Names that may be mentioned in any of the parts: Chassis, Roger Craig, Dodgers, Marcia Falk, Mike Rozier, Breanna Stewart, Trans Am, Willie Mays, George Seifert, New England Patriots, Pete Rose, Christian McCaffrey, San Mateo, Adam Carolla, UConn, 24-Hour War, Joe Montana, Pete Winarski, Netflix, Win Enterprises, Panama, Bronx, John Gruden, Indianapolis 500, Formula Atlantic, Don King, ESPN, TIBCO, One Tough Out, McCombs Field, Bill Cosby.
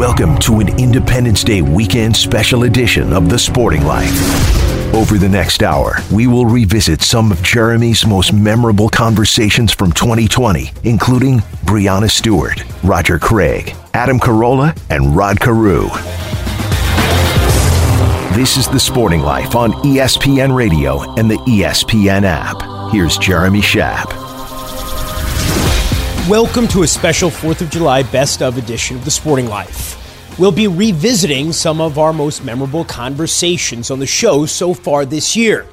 Welcome to an Independence Day weekend special edition of The Sporting Life. Over the next hour, we will revisit some of Jeremy's most memorable conversations from 2020, including Breanna Stewart, Roger Craig, Adam Carolla, and Rod Carew. This is The Sporting Life on ESPN Radio and the ESPN app. Here's Jeremy Schaap. Welcome to a special 4th of July Best of edition of The Sporting Life. We'll be revisiting some of our most memorable conversations on the show so far this year.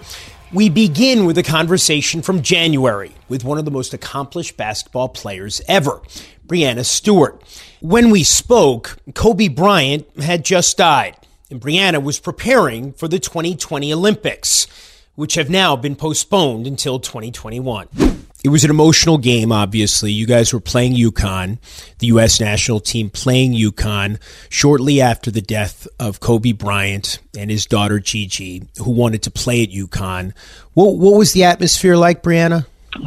We begin with a conversation from January with one of the most accomplished basketball players ever, Breanna Stewart. When we spoke, Kobe Bryant had just died, and Breanna was preparing for the 2020 Olympics, which have now been postponed until 2021. It was an emotional game, obviously. You guys were playing UConn, the U.S. national team playing UConn, shortly after the death of Kobe Bryant and his daughter, Gigi, who wanted to play at UConn. What was the atmosphere like, Breanna? You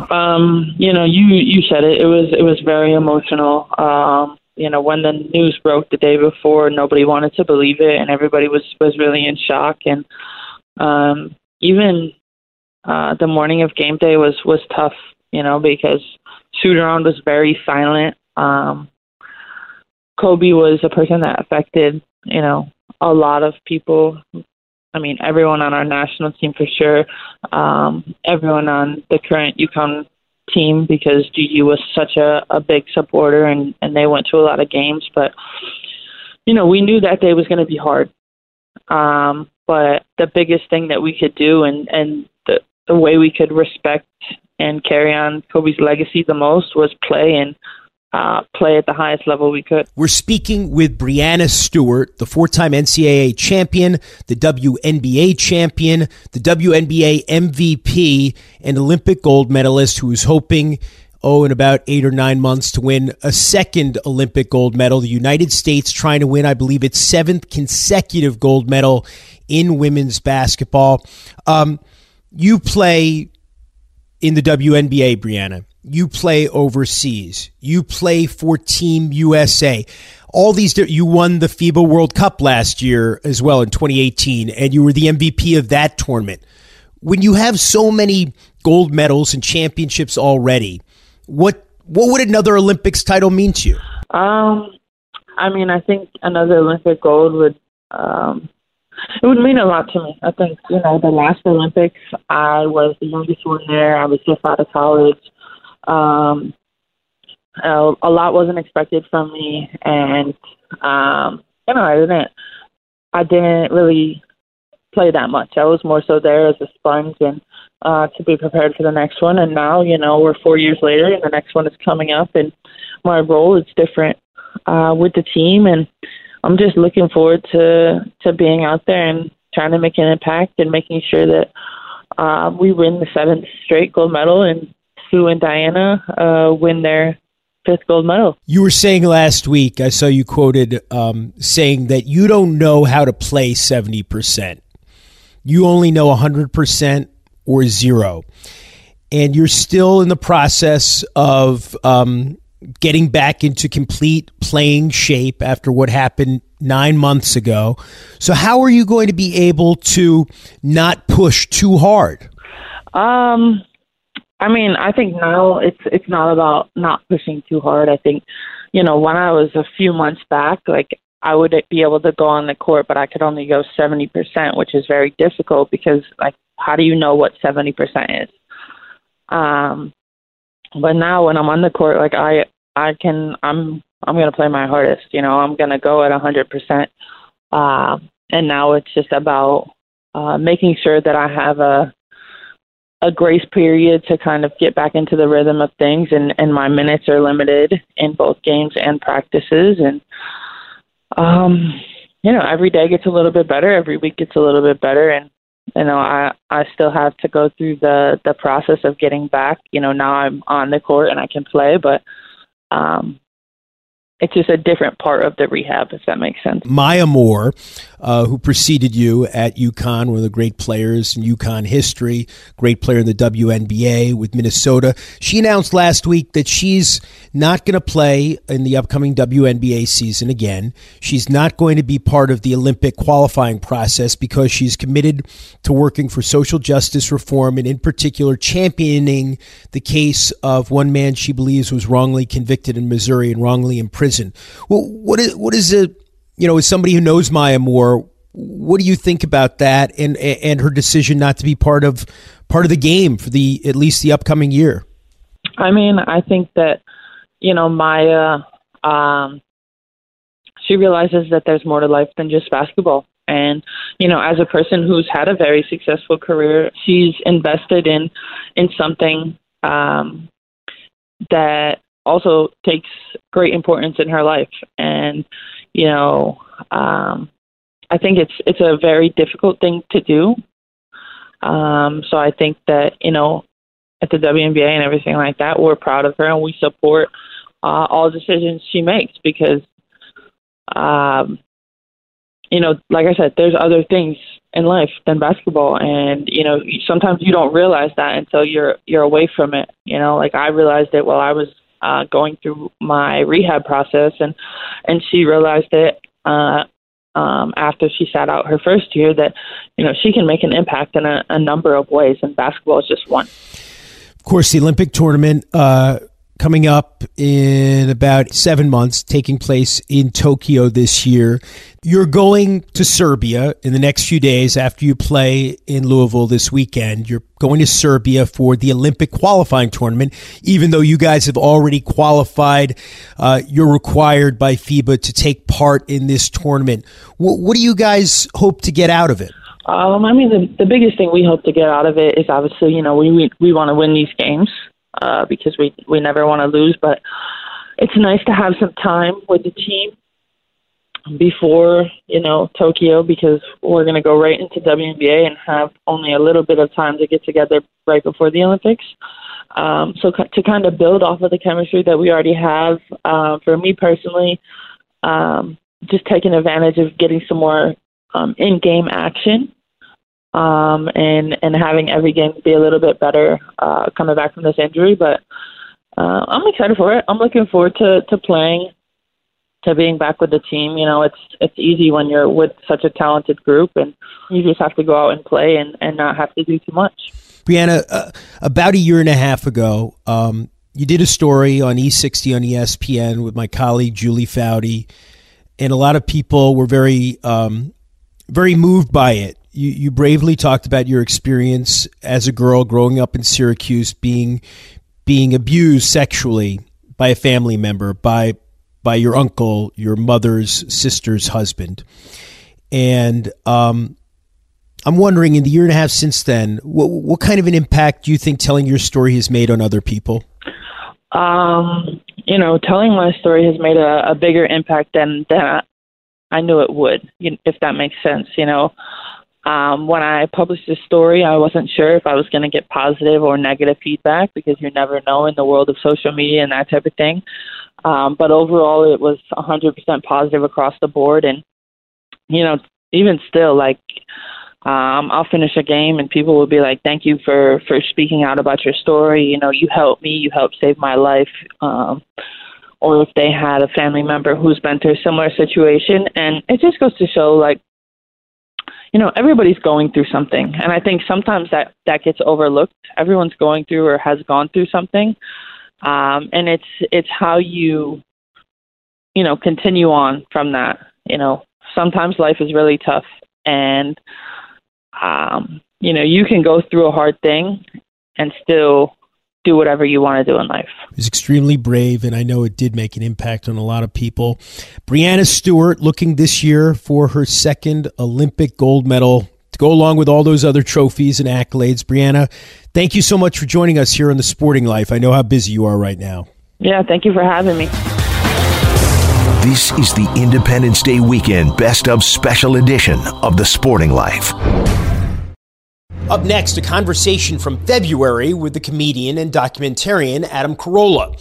said it. It was very emotional. When the news broke the day before, nobody wanted to believe it, and everybody was really in shock. And even the morning of game day was tough. Because shoot-around was very silent. Kobe was a person that affected, a lot of people. I mean, everyone on our national team for sure. Everyone on the current UConn team, because Gigi was such a big supporter and they went to a lot of games. But, we knew that day was going to be hard. But the biggest thing that we could do and the way we could respect and carry on Kobe's legacy the most was play and play at the highest level we could. We're speaking with Breanna Stewart, the four-time NCAA champion, the WNBA champion, the WNBA MVP, and Olympic gold medalist who is hoping in about 8 or 9 months to win a second Olympic gold medal. The United States trying to win, I believe, its seventh consecutive gold medal in women's basketball. You play in the WNBA, Breanna. You play overseas. You play for Team USA. All these, you won the FIBA World Cup last year as well in 2018, and you were the MVP of that tournament. When you have so many gold medals and championships already, what would another Olympics title mean to you? I think another Olympic gold would it would mean a lot to me. I think, the last Olympics, I was the youngest one there. I was just out of college. A lot wasn't expected from me. And, I didn't really play that much. I was more so there as a sponge and to be prepared for the next one. And now, we're 4 years later and the next one is coming up. And my role is different with the team. And I'm just looking forward to being out there and trying to make an impact and making sure that we win the seventh straight gold medal and Sue and Diana win their fifth gold medal. You were saying last week, I saw you quoted saying that you don't know how to play 70%. You only know 100% or zero. And you're still in the process of getting back into complete playing shape after what happened 9 months ago. So how are you going to be able to not push too hard? I think now it's not about not pushing too hard. I think, when I was a few months back, I would be able to go on the court, but I could only go 70%, which is very difficult because, how do you know what 70% is? But now when I'm on the court, I'm going to play my hardest, I'm going to go at 100%. And now it's just about making sure that I have a grace period to kind of get back into the rhythm of things. And my minutes are limited in both games and practices. And, every day gets a little bit better. Every week gets a little bit better. And, I still have to go through the process of getting back. Now I'm on the court and I can play, but it's just a different part of the rehab, if that makes sense. Maya Moore, who preceded you at UConn, one of the great players in UConn history, great player in the WNBA with Minnesota. She announced last week that she's not going to play in the upcoming WNBA season again. She's not going to be part of the Olympic qualifying process because she's committed to working for social justice reform and in particular championing the case of one man she believes was wrongly convicted in Missouri and wrongly imprisoned. Well, what is it, you know, as somebody who knows Maya Moore, what do you think about that and her decision not to be part of the game for the at least the upcoming year? I mean, I think that, you know, Maya, she realizes that there's more to life than just basketball. And, you know, as a person who's had a very successful career, she's invested in something that also takes great importance in her life. And, you know, I think it's a very difficult thing to do. So I think that, you know, at the WNBA and everything like that, we're proud of her and we support all decisions she makes because, you know, like I said, there's other things in life than basketball. And, you know, sometimes you don't realize that until you're away from it. You know, like I realized it while I was going through my rehab process and she realized it after she sat out her first year that, you know, she can make an impact in a number of ways. And basketball is just one. Of course, the Olympic tournament coming up in about 7 months, taking place in Tokyo this year. You're going to Serbia in the next few days after you play in Louisville this weekend. You're going to Serbia for the Olympic qualifying tournament. Even though you guys have already qualified, you're required by FIBA to take part in this tournament. What do you guys hope to get out of it? I mean, the biggest thing we hope to get out of it is obviously, you know, we want to win these games. Because we never want to lose, but it's nice to have some time with the team before, you know, Tokyo, because we're going to go right into WNBA and have only a little bit of time to get together right before the Olympics. So to kind of build off of the chemistry that we already have, for me personally, just taking advantage of getting some more in-game action. And having every game be a little bit better coming back from this injury. But I'm excited for it. I'm looking forward to playing, to being back with the team. You know, it's easy when you're with such a talented group, and you just have to go out and play and not have to do too much. Breanna, about a year and a half ago, you did a story on E60 on ESPN with my colleague Julie Foudy, and a lot of people were very, very moved by it. You bravely talked about your experience as a girl growing up in Syracuse, being abused sexually by a family member, by your uncle, your mother's sister's husband. And I'm wondering, in the year and a half since then, what kind of an impact do you think telling your story has made on other people? You know, telling my story has made a bigger impact than I knew it would, if that makes sense, you know. When I published this story, I wasn't sure if I was going to get positive or negative feedback because you never know in the world of social media and that type of thing. But overall, it was 100% positive across the board. And, you know, even still, like, I'll finish a game and people will be like, thank you for speaking out about your story. You know, you helped me, you helped save my life. Or if they had a family member who's been through a similar situation. And it just goes to show, like, you know, everybody's going through something. And I think sometimes that gets overlooked. Everyone's going through or has gone through something. And it's how you know, continue on from that. You know, sometimes life is really tough. And, you know, you can go through a hard thing and still do whatever you want to do in life. It was extremely brave, and I know it did make an impact on a lot of people. Breanna Stewart looking this year for her second Olympic gold medal to go along with all those other trophies and accolades. Breanna, thank you so much for joining us here on The Sporting Life. I know how busy you are right now. Yeah, thank you for having me. This is the Independence Day weekend Best of Special Edition of The Sporting Life. Up next, a conversation from February with the comedian and documentarian Adam Carolla.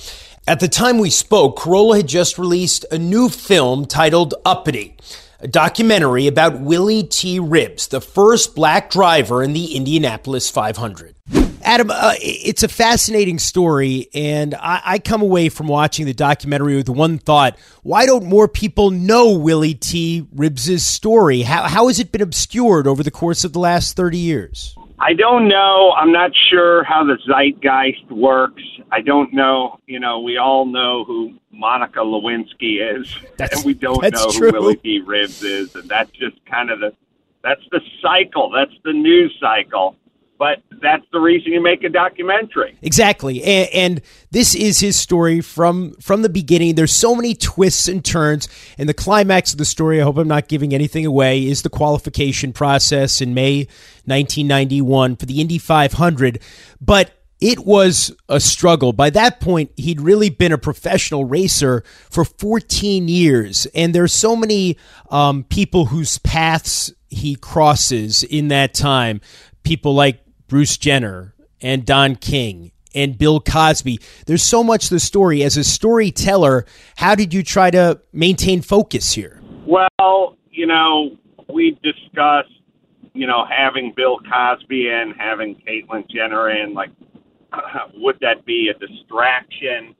At the time we spoke, Carolla had just released a new film titled Uppity, a documentary about Willie T. Ribbs, the first black driver in the Indianapolis 500. Adam, it's a fascinating story, and I come away from watching the documentary with the one thought: why don't more people know Willie T. Ribbs' story? How has it been obscured over the course of the last 30 years? I don't know. I'm not sure how the zeitgeist works. I don't know. You know, we all know who Monica Lewinsky is, and we don't know who Willie T. Ribbs is, and that's just kind of that's the cycle. That's the news cycle. But that's the reason you make a documentary. Exactly. And this is his story from the beginning. There's so many twists and turns. And the climax of the story, I hope I'm not giving anything away, is the qualification process in May 1991 for the Indy 500. But it was a struggle. By that point, he'd really been a professional racer for 14 years. And there's so many people whose paths he crosses in that time. People like Bruce Jenner and Don King and Bill Cosby. There's so much to the story. As a storyteller, how did you try to maintain focus here? Well, you know, we discussed, you know, having Bill Cosby in, having Caitlyn Jenner in, like, would that be a distraction,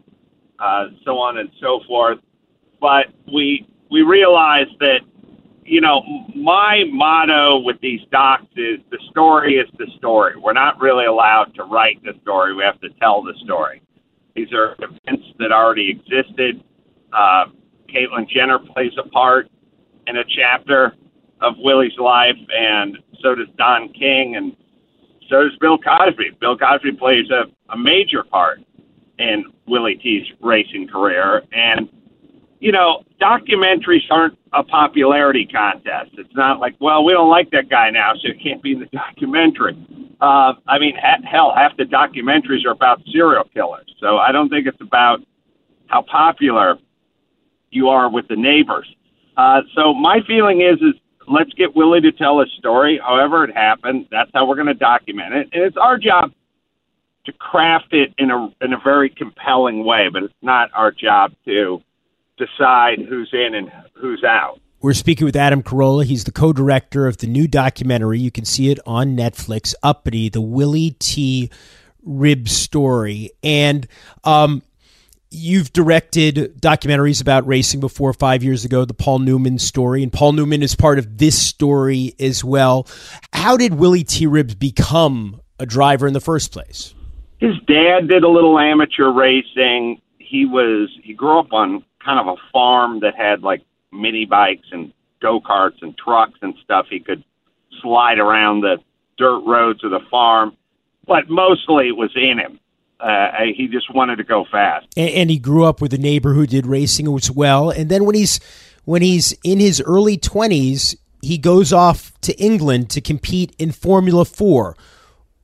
so on and so forth. But we realized that, you know, my motto with these docs is the story is the story. We're not really allowed to write the story. We have to tell the story. These are events that already existed. Caitlyn Jenner plays a part in a chapter of Willie's life, and so does Don King, and so does Bill Cosby. Bill Cosby plays a major part in Willie T's racing career, and you know, documentaries aren't a popularity contest. It's not like, well, we don't like that guy now, so it can't be in the documentary. I mean, hell, half the documentaries are about serial killers. So I don't think it's about how popular you are with the neighbors. So my feeling is let's get Willie to tell his story. However it happened, that's how we're going to document it. And it's our job to craft it in a very compelling way, but it's not our job to decide who's in and who's out. We're speaking with Adam Carolla. He's the co-director of the new documentary. You can see it on Netflix, Uppity, the Willie T. Ribbs story. And you've directed documentaries about racing before 5 years ago, the Paul Newman story. And Paul Newman is part of this story as well. How did Willie T. Ribbs become a driver in the first place? His dad did a little amateur racing. He grew up on kind of a farm that had like mini bikes and go-karts and trucks and stuff. He could slide around the dirt roads of the farm, but mostly it was in him. He just wanted to go fast. And he grew up with a neighbor who did racing as well. And then when he's in his early 20s, he goes off to England to compete in Formula 4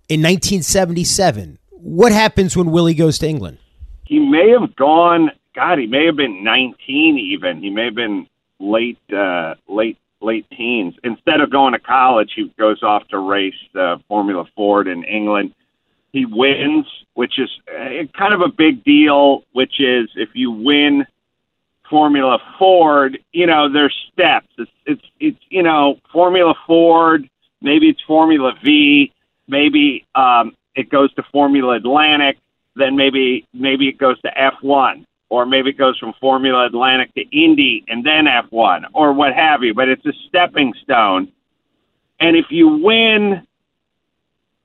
in 1977. What happens when Willie goes to England? He may have gone... God, he may have been 19 even. He may have been late teens. Instead of going to college, he goes off to race Formula Ford in England. He wins, which is kind of a big deal, which is if you win Formula Ford, you know, there's steps. It's you know, Formula Ford, maybe it's Formula V, maybe it goes to Formula Atlantic, then maybe it goes to F1. Or maybe it goes from Formula Atlantic to Indy and then F1 or what have you. But it's a stepping stone. And if you win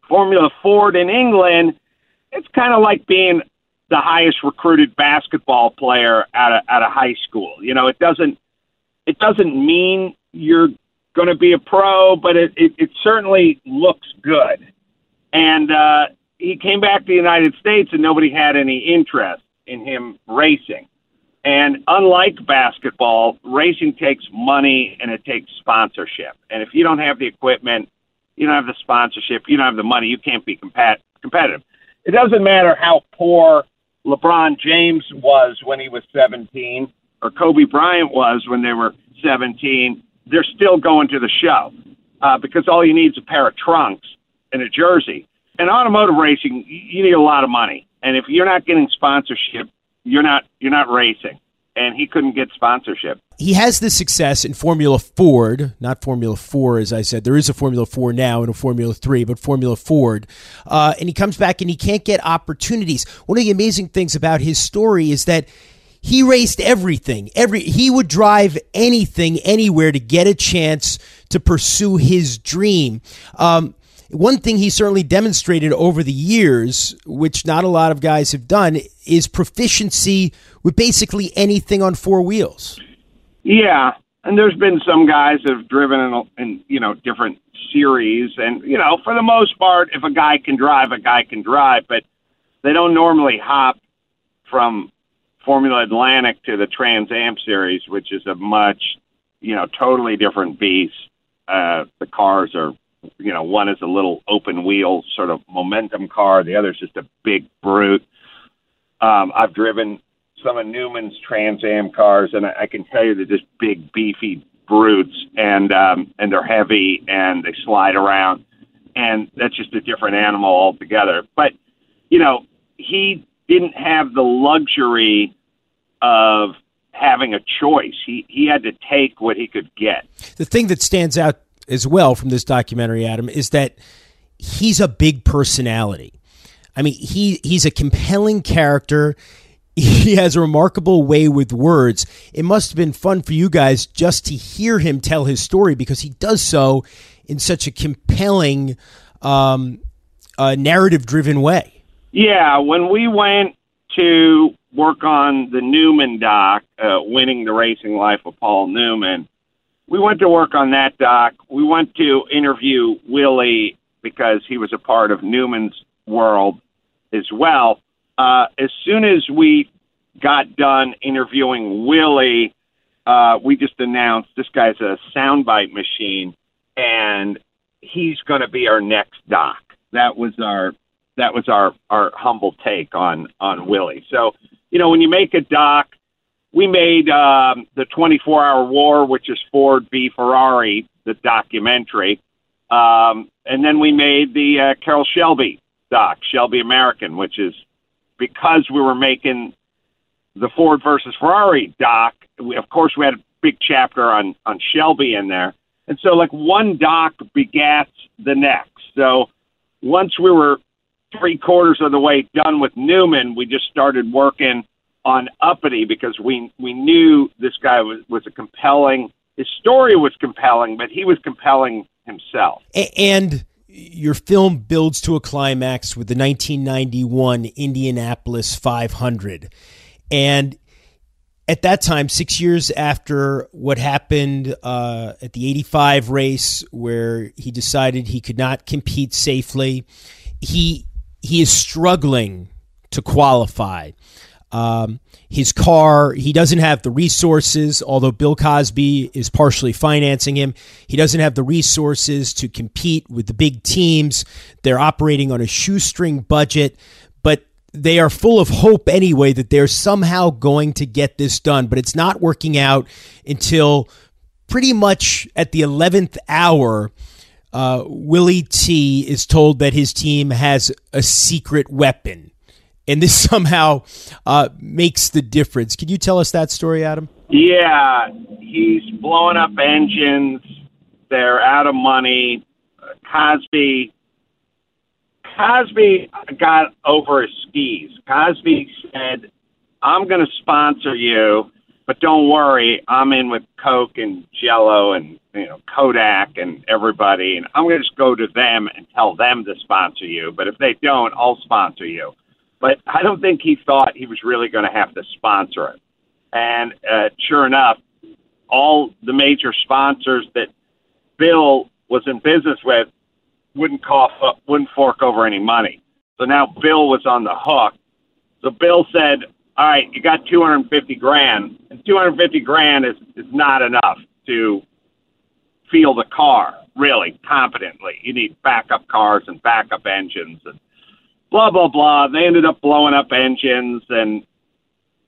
Formula Ford in England, it's kind of like being the highest recruited basketball player out of high school. You know, it doesn't mean you're going to be a pro, but it certainly looks good. And he came back to the United States and nobody had any interest in him racing. And unlike basketball, racing takes money and it takes sponsorship. And if you don't have the equipment, you don't have the sponsorship, you don't have the money, you can't be competitive. It doesn't matter how poor LeBron James was when he was 17 or Kobe Bryant was when they were 17. They're still going to the show because all you need is a pair of trunks and a jersey. In automotive racing, you need a lot of money. And if you're not getting sponsorship, you're not racing. and he couldn't get sponsorship. He has this success in Formula Ford, not Formula 4, as I said. There is a Formula 4 now and a Formula 3, but Formula Ford. And he comes back and he can't get opportunities. One of the amazing things about his story is that he raced everything. He would drive anything, anywhere to get a chance to pursue his dream. One thing he certainly demonstrated over the years, which not a lot of guys have done, is proficiency with basically anything on four wheels. Yeah, and there's been some guys that have driven in different series, and for the most part, if a guy can drive, a guy can drive, but they don't normally hop from Formula Atlantic to the Trans Am series, which is a much, totally different beast. The cars are. One is a little open wheel sort of momentum car. The other is just a big brute. I've driven some of Newman's Trans Am cars, and I can tell you they're just big, beefy brutes, and they're heavy, and they slide around, and that's just a different animal altogether. But, he didn't have the luxury of having a choice. He had to take what he could get. The thing that stands out as well from this documentary, Adam, is that he's a big personality. I mean, he's a compelling character. He has a remarkable way with words. It must have been fun for you guys just to hear him tell his story, because he does so in such a compelling, narrative-driven way. Yeah, when we went to work on the Newman doc, Winning the Racing Life of Paul Newman, we went to work on that doc. We went to interview Willie because he was a part of Newman's world as well. As soon as we got done interviewing Willie, we just announced this guy's a soundbite machine, and he's going to be our next doc. That was our humble take on Willie. So, when you make a doc, we made the 24-Hour War, which is Ford v. Ferrari, the documentary. And then we made the Carol Shelby doc, Shelby American, which is because we were making the Ford versus Ferrari doc. We had a big chapter on Shelby in there. And so, one doc begats the next. So once we were three-quarters of the way done with Newman, we just started working on Uppity, because we knew this guy was a compelling, his story was compelling, but he was compelling himself. And your film builds to a climax with the 1991 Indianapolis 500. And at that time, 6 years after what happened at the 85 race, where he decided he could not compete safely, he is struggling to qualify. His car, he doesn't have the resources, although Bill Cosby is partially financing him. He doesn't have the resources to compete with the big teams. They're operating on a shoestring budget, but they are full of hope anyway that they're somehow going to get this done. But it's not working out until pretty much at the 11th hour. Willie T. is told that his team has a secret weapon. And this somehow makes the difference. Can you tell us that story, Adam? Yeah, he's blowing up engines. They're out of money. Cosby got over his skis. Cosby said, "I'm going to sponsor you, but don't worry. I'm in with Coke and Jell-O and Kodak and everybody, and I'm going to just go to them and tell them to sponsor you. But if they don't, I'll sponsor you." But I don't think he thought he was really going to have to sponsor it. And sure enough, all the major sponsors that Bill was in business with wouldn't fork over any money. So now Bill was on the hook. So Bill said, "All right, you got $250,000, and $250,000 is not enough to field the car really competently. You need backup cars and backup engines and blah, blah, blah." They ended up blowing up engines, and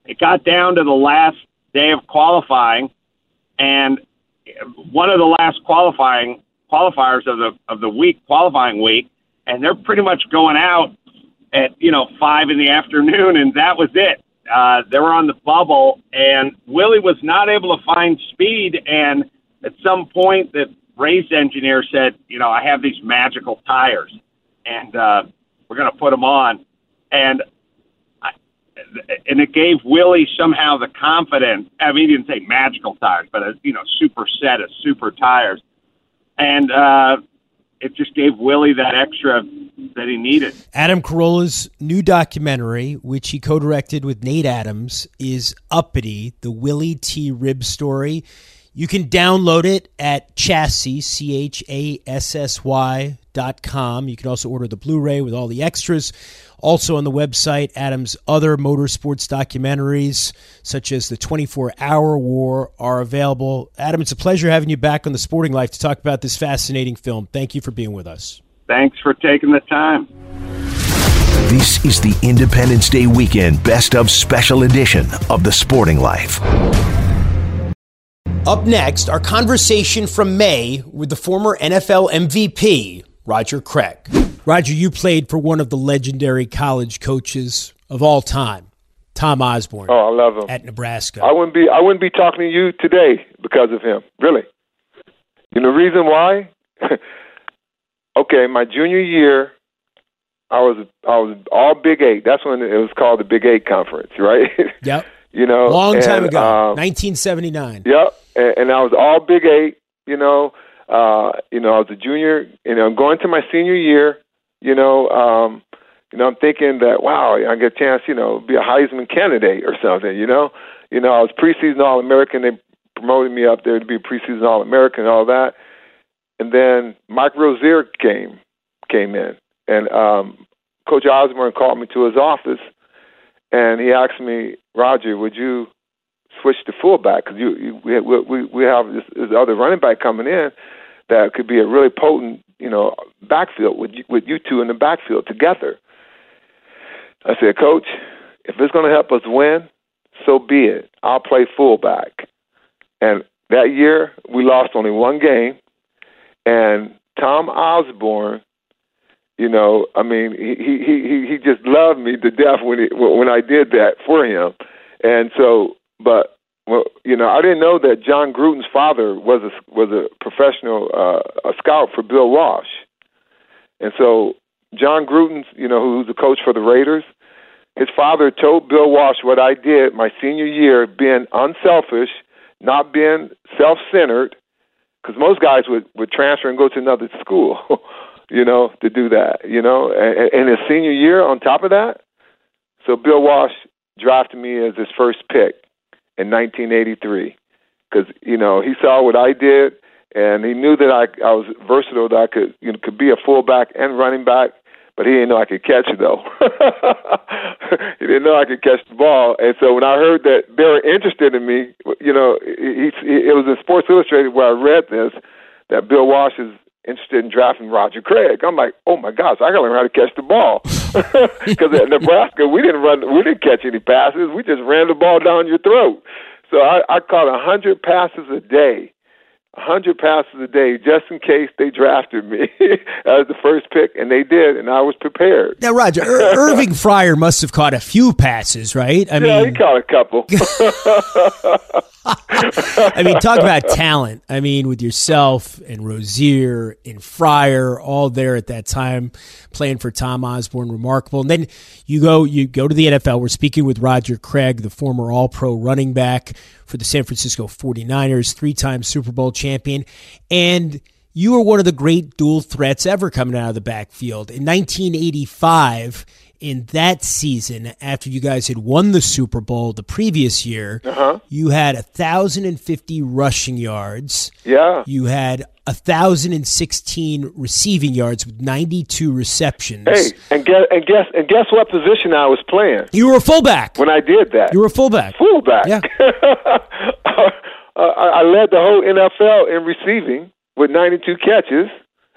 it got down to the last day of qualifying, and one of the last qualifiers of the week, qualifying week, and they're pretty much going out at 5 in the afternoon, and that was it. They were on the bubble, and Willie was not able to find speed. And at some point, the race engineer said, you know, I have these magical tires, and we're going to put them on. And it gave Willie somehow the confidence. I mean, he didn't say magical tires, but, you know, super set of super tires. And it just gave Willie that extra that he needed. Adam Carolla's new documentary, which he co-directed with Nate Adams, is Uppity, the Willie T. Ribbs story. You can download it at Chassis, chassy.com. You can also order the Blu-ray with all the extras. Also on the website, Adam's other motorsports documentaries, such as the 24-Hour War, are available. Adam, it's a pleasure having you back on The Sporting Life to talk about this fascinating film. Thank you for being with us. Thanks for taking the time. This is the Independence Day weekend Best of Special Edition of The Sporting Life. Up next, our conversation from May with the former NFL MVP, Roger Craig. Roger, you played for one of the legendary college coaches of all time, Tom Osborne. Oh, I love him. At Nebraska. I wouldn't be talking to you today because of him, really. You know the reason why? Okay, my junior year, I was all Big Eight. That's when it was called the Big Eight Conference, right? Yep. You know, long time ago, 1979. Yep, and I was all Big Eight. I was a junior. You know, I'm going to my senior year. I'm thinking that wow, I get a chance. You know, be a Heisman candidate or something. I was preseason All American. They promoted me up there to be preseason All American and all that. And then Mike Rozier came in, and Coach Osborne called me to his office. And he asked me, Roger, would you switch to fullback? Because we have this other running back coming in that could be a really potent, backfield with you two in the backfield together. I said, Coach, if it's going to help us win, so be it. I'll play fullback. And that year, we lost only one game. And Tom Osborne, he just loved me to death when I did that for him. And so, I didn't know that John Gruden's father was a professional a scout for Bill Walsh. And so John Gruden, who's the coach for the Raiders, his father told Bill Walsh what I did my senior year, being unselfish, not being self-centered, because most guys would transfer and go to another school. To do that, and his senior year on top of that. So Bill Walsh drafted me as his first pick in 1983 because, he saw what I did and he knew that I was versatile, that I could be a fullback and running back, but he didn't know I could catch it, though. He didn't know I could catch the ball. And so when I heard that they were interested in me, it was in Sports Illustrated where I read this, that Bill Walsh is interested in drafting Roger Craig. I'm like, oh my gosh, I gotta learn how to catch the ball because at Nebraska we didn't catch any passes. We just ran the ball down your throat. So I caught 100 passes a day, just in case they drafted me as the first pick, and they did, and I was prepared. Now, Roger, Irving Fryer must have caught a few passes, right? He caught a couple. Talk about talent. With yourself and Rozier and Fryer all there at that time playing for Tom Osborne, remarkable. And then you go to the NFL. We're speaking with Roger Craig, the former All-Pro running back for the San Francisco 49ers, three-time Super Bowl champion, and you were one of the great dual threats ever coming out of the backfield. In 1985, in that season, after you guys had won the Super Bowl the previous year, you had 1,050 rushing yards. Yeah. You had 1,016 receiving yards with 92 receptions. Hey, and guess what position I was playing? You were a fullback. When I did that. You were a fullback. Fullback. Yeah. I led the whole NFL in receiving with 92 catches.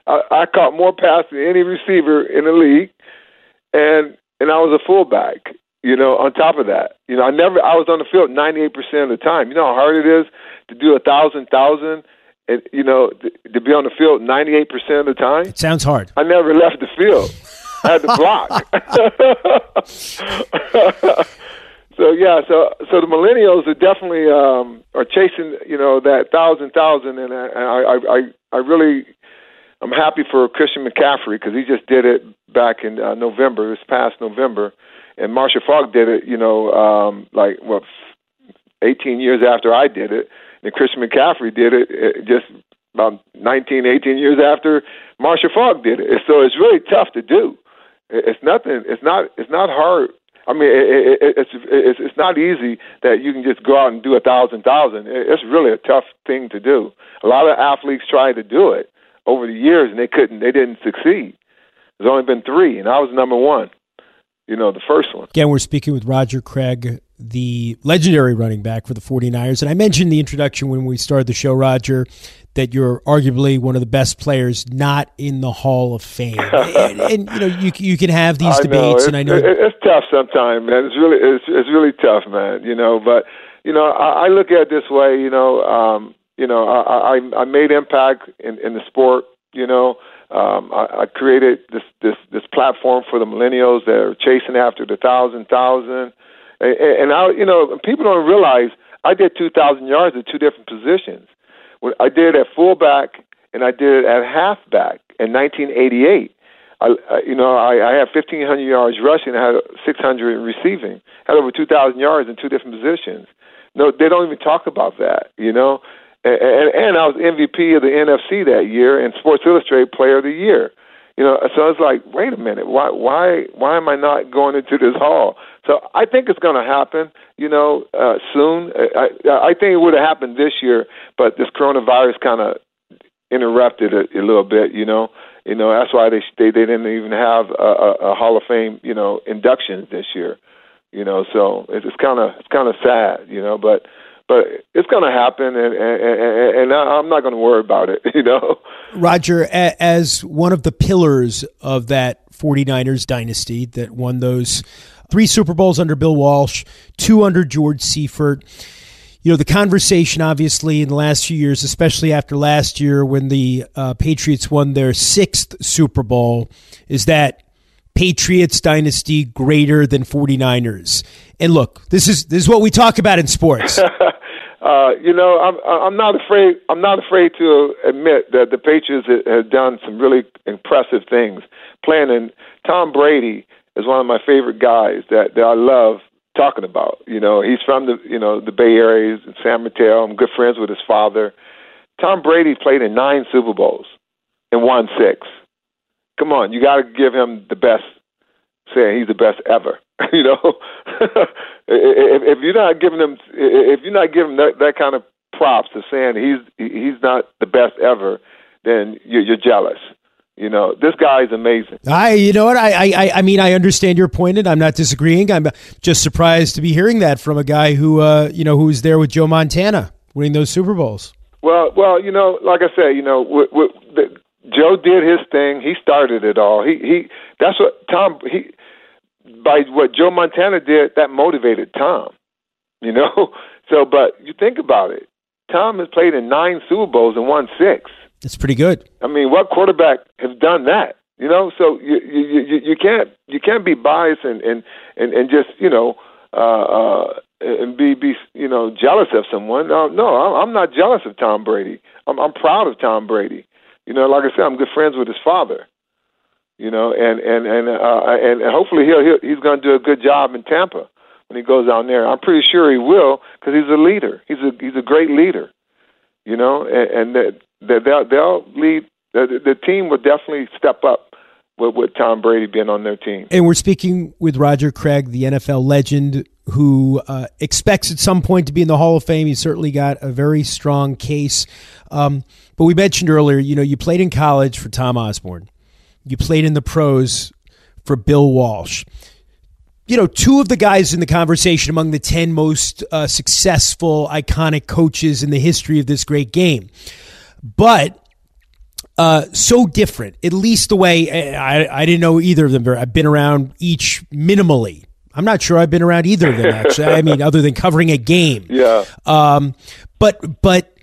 I caught more passes than any receiver in the league, and I was a fullback. On top of that, I was on the field 98% of the time. You know how hard it is to do 1,000, and to be on the field 98% of the time. It sounds hard. I never left the field. I had to block. So yeah, so the millennials are definitely are chasing, you know, that thousand, and I'm happy for Christian McCaffrey because he just did it back in November, this past November, and Marcia Falk did it, you know, 18 years after I did it, and Christian McCaffrey did it just about 18 years after Marcia Falk did it. So it's really tough to do. It's nothing. It's not hard. I mean, it's not easy that you can just go out and do 1,000. It's really a tough thing to do. A lot of athletes tried to do it over the years, and they couldn't. They didn't succeed. There's only been three, and I was number one, you know, the first one. Again, we're speaking with Roger Craig, the legendary running back for the 49ers. And I mentioned in the introduction when we started the show, Roger, that you're arguably one of the best players not in the Hall of Fame. and you know, you can have these debates. And I know it's tough sometimes, man. It's really tough, man. You know, but you know, I look at it this way. You know, I made impact in the sport. You know, I created this platform for the millennials that are chasing after the thousand. And I, you know, people don't realize I did 2,000 yards at two different positions. I did it at fullback and I did it at halfback in 1988. I had 1,500 yards rushing. I had 600 receiving. I had over 2,000 yards in two different positions. No, they don't even talk about that, you know. And I was MVP of the NFC that year and Sports Illustrated Player of the Year. You know, so I was like, wait a minute, why am I not going into this hall? So I think it's going to happen, you know, soon. I think it would have happened this year, but this coronavirus kind of interrupted it a little bit, you know. You know, that's why they didn't even have a Hall of Fame, you know, induction this year. You know, so it's kind of sad, you know, but it's going to happen, and I'm not going to worry about it, you know. Roger, as one of the pillars of that 49ers dynasty that won those three Super Bowls under Bill Walsh, two under George Seifert, you know, the conversation obviously in the last few years, especially after last year when the Patriots won their sixth Super Bowl, is that Patriots dynasty greater than 49ers. And look, this is what we talk about in sports. You know, I'm not afraid to admit that the Patriots have done some really impressive things. Playing in Tom Brady is one of my favorite guys that I love talking about. You know, he's from the Bay Area, he's in San Mateo. I'm good friends with his father. Tom Brady played in 9 Super Bowls and won 6. Come on, you got to give him the best, saying he's the best ever. You know, if you're not giving him, that kind of props to saying he's not the best ever, then you're jealous. You know, this guy is amazing. You know what? I mean, I understand your point, and I'm not disagreeing. I'm just surprised to be hearing that from a guy who, you know, who's there with Joe Montana winning those Super Bowls. Well, you know, like I said, you know, Joe did his thing. He started it all. By what Joe Montana did, that motivated Tom. You know, so but you think about it. Tom has played in 9 Super Bowls and won 6. That's pretty good. I mean, what quarterback has done that? You know, so you can't be biased and just, you know, and be you know, jealous of someone. No, I'm not jealous of Tom Brady. I'm proud of Tom Brady. You know, like I said, I'm good friends with his father. You know, and hopefully he's going to do a good job in Tampa when he goes down there. I'm pretty sure he will because he's a leader. He's a great leader. You know, and they'll lead. The team will definitely step up with Tom Brady being on their team. And we're speaking with Roger Craig, the NFL legend, who expects at some point to be in the Hall of Fame. He's certainly got a very strong case. But we mentioned earlier, you know, you played in college for Tom Osborne. You played in the pros for Bill Walsh. You know, two of the guys in the conversation among the 10 most successful, iconic coaches in the history of this great game. But so different, at least the way I didn't know either of them. I've been around each minimally. I'm not sure I've been around either of them, actually. I mean, other than covering a game. Yeah. But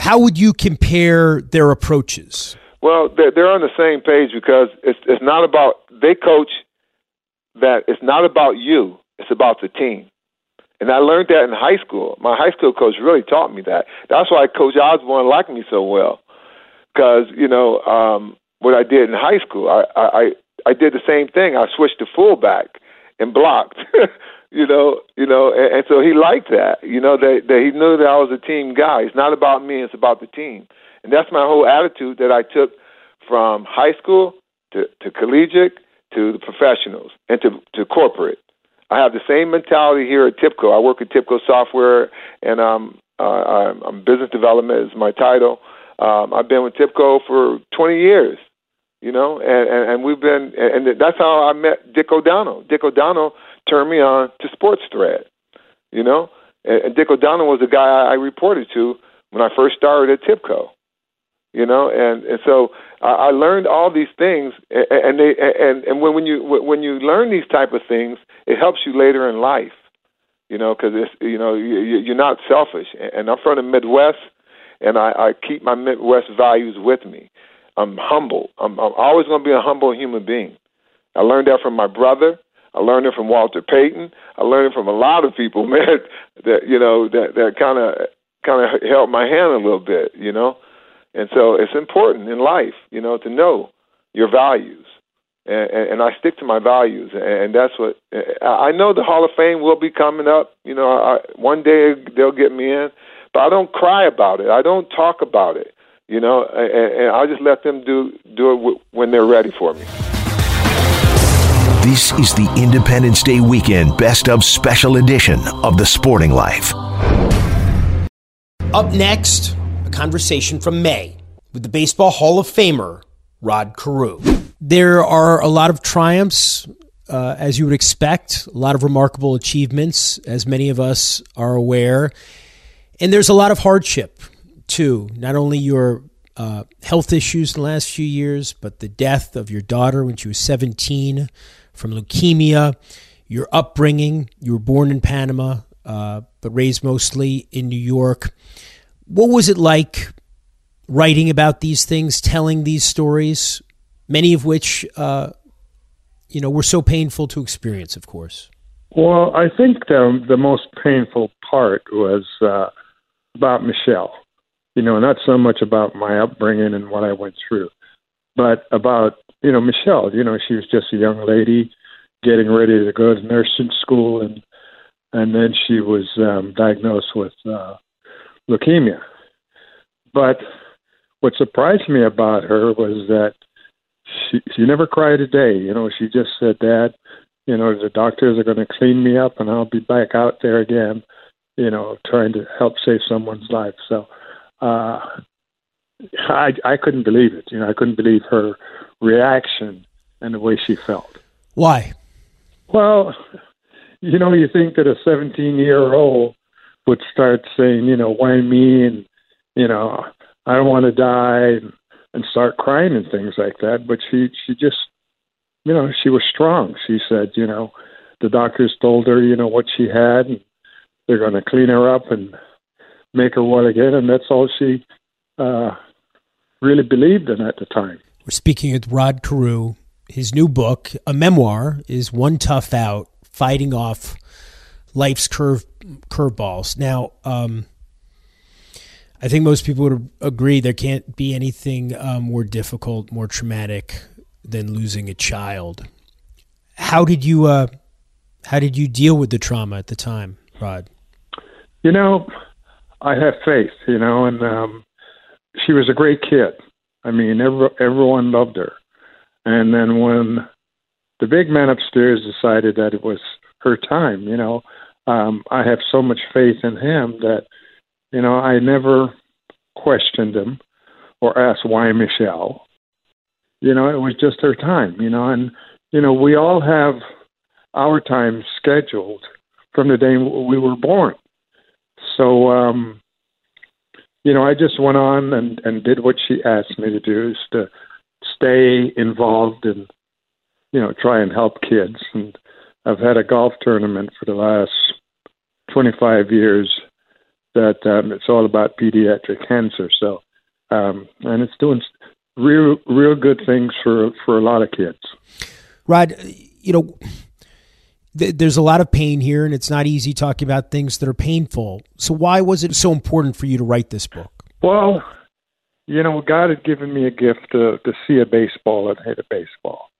how would you compare their approaches? Well, they're on the same page because it's not about – they coach that it's not about you. It's about the team. And I learned that in high school. My high school coach really taught me that. That's why Coach Osborne liked me so well, because, you know, what I did in high school, I did the same thing. I switched to fullback and blocked, you know, and so he liked that, you know, that he knew that I was a team guy. It's not about me, it's about the team. And that's my whole attitude that I took from high school to collegiate to the professionals and to corporate. I have the same mentality here at TIBCO. I work at TIBCO Software, and I'm business development is my title. I've been with TIBCO for 20 years, you know, and we've been, and that's how I met Dick O'Donnell. Dick O'Donnell turned me on to Sports Thread, you know, and Dick O'Donnell was the guy I reported to when I first started at TIBCO, you know, and so I learned all these things, and when you learn these type of things, it helps you later in life, you know, because it's, you know, you're not selfish. And I'm from the Midwest, and I keep my Midwest values with me. I'm humble. I'm always going to be a humble human being. I learned that from my brother. I learned it from Walter Payton. I learned it from a lot of people, man. That, you know, that kind of held my hand a little bit, you know. And so it's important in life, you know, to know your values. And I stick to my values, and that's what I know. The Hall of Fame will be coming up. You know, one day they'll get me in, but I don't cry about it. I don't talk about it. You know, and I just let them do it when they're ready for me. This is the Independence Day weekend best of special edition of The Sporting Life. Up next, a conversation from May with the Baseball Hall of Famer, Rod Carew. There are a lot of triumphs, as you would expect, a lot of remarkable achievements, as many of us are aware. And there's a lot of hardship, too. Not only your health issues in the last few years, but the death of your daughter when she was 17 from leukemia, your upbringing. You were born in Panama, but raised mostly in New York. What was it like writing about these things, telling these stories, many of which, you know, were so painful to experience, of course? Well, I think the most painful part was about Michelle. You know, not so much about my upbringing and what I went through, but about, you know, Michelle. You know, she was just a young lady getting ready to go to nursing school, and then she was diagnosed with leukemia. But what surprised me about her was that she never cried a day. You know, she just said, "Dad, you know, the doctors are going to clean me up, and I'll be back out there again, you know, trying to help save someone's life." So I couldn't believe it. You know, I couldn't believe her reaction and the way she felt. Why? Well, you know, you think that a 17-year-old would start saying, you know, why me? And, you know, I don't want to die, and start crying and things like that. But she just, you know, she was strong. She said, you know, the doctors told her, you know, what she had, and they're going to clean her up and make her well again, and that's all she really believed in at the time. We're speaking with Rod Carew. His new book, a memoir, is One Tough Out, Fighting Off Life's Curveballs. Now, I think most people would agree there can't be anything more difficult, more traumatic than losing a child. How did you deal with the trauma at the time, Rod? You know, I have faith, you know, and she was a great kid. I mean, everyone loved her. And then when the big man upstairs decided that it was her time, you know, I have so much faith in him that, you know, I never questioned him or asked why Michelle. You know, it was just her time, you know, and, you know, we all have our time scheduled from the day we were born. So, you know, I just went on and did what she asked me to do, is to stay involved and, you know, try and help kids. And I've had a golf tournament for the last 25 years that it's all about pediatric cancer. So, and it's doing real good things for a lot of kids. Rod, you know, there's a lot of pain here, and it's not easy talking about things that are painful. So why was it so important for you to write this book? Well, you know, God had given me a gift to see a baseball and hit a baseball.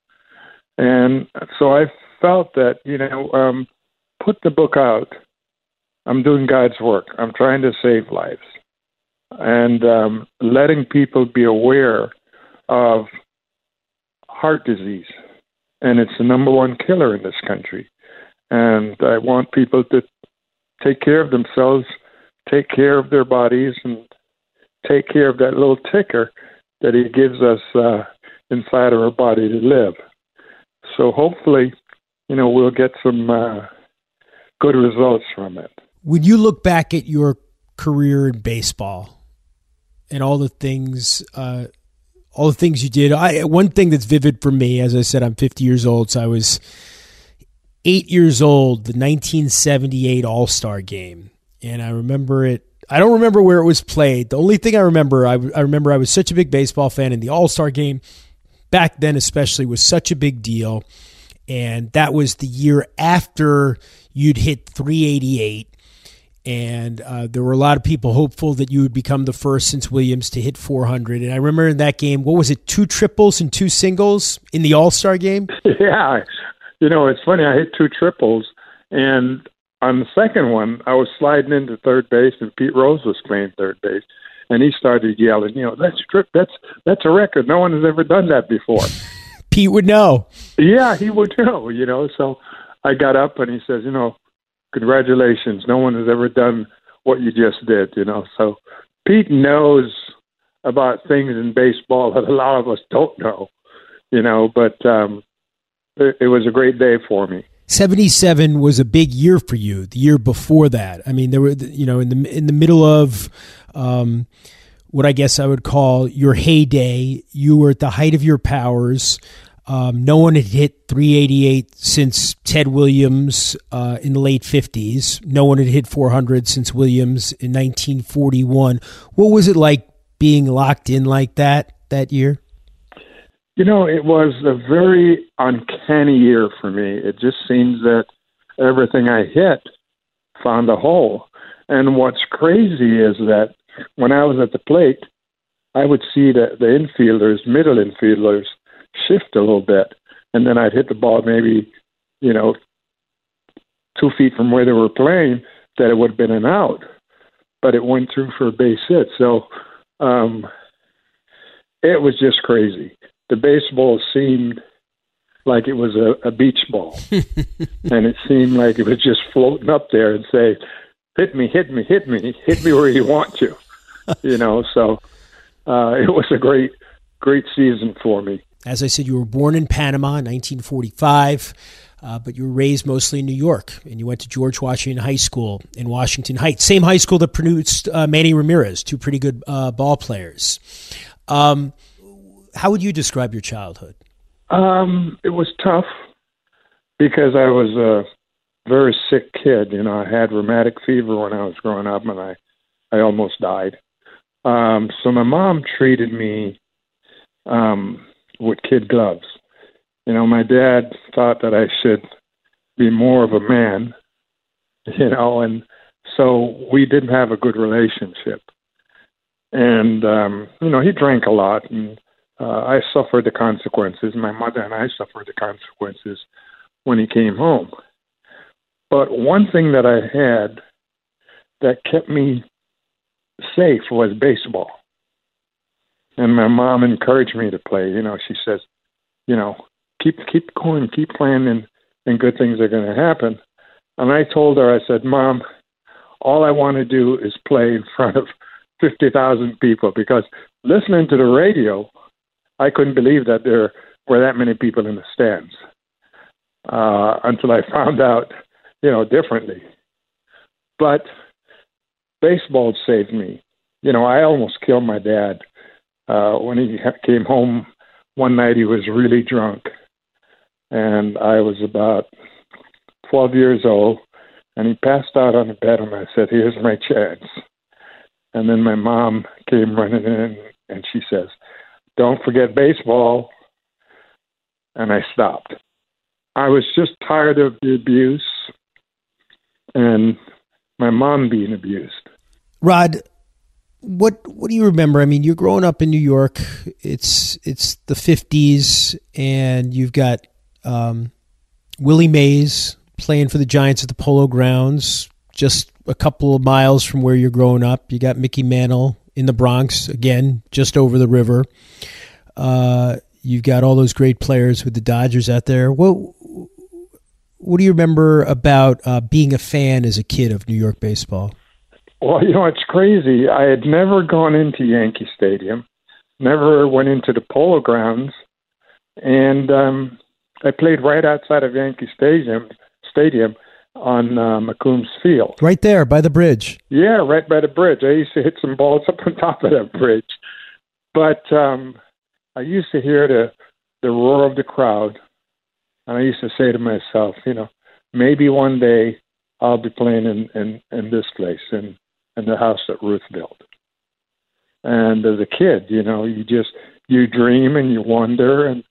And so I felt that, you know, put the book out. I'm doing God's work. I'm trying to save lives. And letting people be aware of heart disease. And it's the number one killer in this country. And I want people to take care of themselves, take care of their bodies, and take care of that little ticker that he gives us inside of our body to live. So hopefully, you know, we'll get some good results from it. When you look back at your career in baseball and all the things you did, one thing that's vivid for me, as I said, I'm 50 years old, so I was 8 years old, the 1978 All-Star Game. And I remember it. I don't remember where it was played. The only thing I remember, I was such a big baseball fan, and the All-Star Game back then especially was such a big deal. And that was the year after you'd hit 388. And there were a lot of people hopeful that you would become the first since Williams to hit 400. And I remember in that game, what was it, 2 triples and 2 singles in the All-Star Game? Yeah. You know, it's funny. I hit 2 triples, and on the second one, I was sliding into third base, and Pete Rose was playing third base, and he started yelling, you know, that's a record. No one has ever done that before. Pete would know. Yeah, he would know, you know. So I got up, and he says, you know, congratulations. No one has ever done what you just did, you know. So Pete knows about things in baseball that a lot of us don't know, you know, but it was a great day for me. 77 was a big year for you. The year before that, I mean, there were, you know, in the middle of what I guess I would call your heyday. You were at the height of your powers. No one had hit 388 since Ted Williams in the late 50s. No one had hit 400 since Williams in 1941. What was it like being locked in like that year? You know, it was a very uncanny year for me. It just seems that everything I hit found a hole. And what's crazy is that when I was at the plate, I would see the infielders, middle infielders, shift a little bit. And then I'd hit the ball maybe, you know, 2 feet from where they were playing, that it would have been an out. But it went through for a base hit. So it was just crazy. The baseball seemed like it was a beach ball, and it seemed like it was just floating up there and say, hit me, hit me, hit me, hit me where you want to, you know. So it was a great, great season for me. As I said, you were born in Panama in 1945, but you were raised mostly in New York, and you went to George Washington High School in Washington Heights, same high school that produced Manny Ramirez, two pretty good ball players. How would you describe your childhood? It was tough because I was a very sick kid. You know, I had rheumatic fever when I was growing up, and I almost died. So my mom treated me with kid gloves. You know, my dad thought that I should be more of a man, you know, and so we didn't have a good relationship. And, you know, he drank a lot, and I suffered the consequences. My mother and I suffered the consequences when he came home. But one thing that I had that kept me safe was baseball. And my mom encouraged me to play. You know, she says, you know, keep going, keep playing, and good things are going to happen. And I told her, I said, Mom, all I want to do is play in front of 50,000 people, because listening to the radio, I couldn't believe that there were that many people in the stands until I found out, you know, differently. But baseball saved me. You know, I almost killed my dad when he came home one night. He was really drunk, and I was about 12 years old, and he passed out on the bed, and I said, here's my chance. And then my mom came running in, and she says, don't forget baseball. And I stopped. I was just tired of the abuse and my mom being abused. Rod, what do you remember? I mean, you're growing up in New York. It's the 50s, and you've got Willie Mays playing for the Giants at the Polo Grounds, just a couple of miles from where you're growing up. You got Mickey Mantle in the Bronx, again, just over the river. You've got all those great players with the Dodgers out there. What do you remember about being a fan as a kid of New York baseball? Well, you know, it's crazy. I had never gone into Yankee Stadium, never went into the Polo Grounds, and I played right outside of Yankee Stadium on McCombs Field. Right there by the bridge. Yeah, right by the bridge. I used to hit some balls up on top of that bridge. But I used to hear the roar of the crowd, and I used to say to myself, you know, maybe one day I'll be playing in this place, in the house that Ruth built. And as a kid, you know, you dream and you wonder. And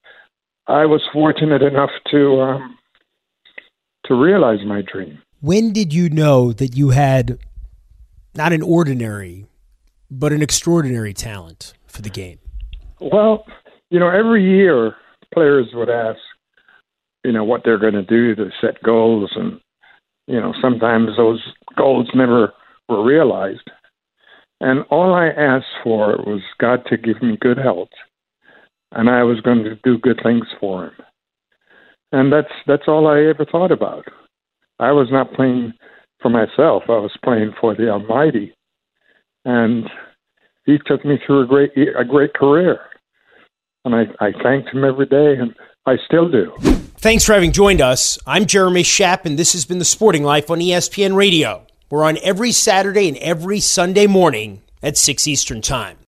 I was fortunate enough to realize my dream. When did you know that you had not an ordinary, but an extraordinary talent for the game? Well, you know, every year players would ask, you know, what they're going to do to set goals, and you know, sometimes those goals never were realized. And all I asked for was God to give me good health, and I was going to do good things for him. And that's all I ever thought about. I was not playing for myself. I was playing for the Almighty. And he took me through a great career. And I thanked him every day, and I still do. Thanks for having joined us. I'm Jeremy Schaap, and this has been The Sporting Life on ESPN Radio. We're on every Saturday and every Sunday morning at 6 Eastern Time.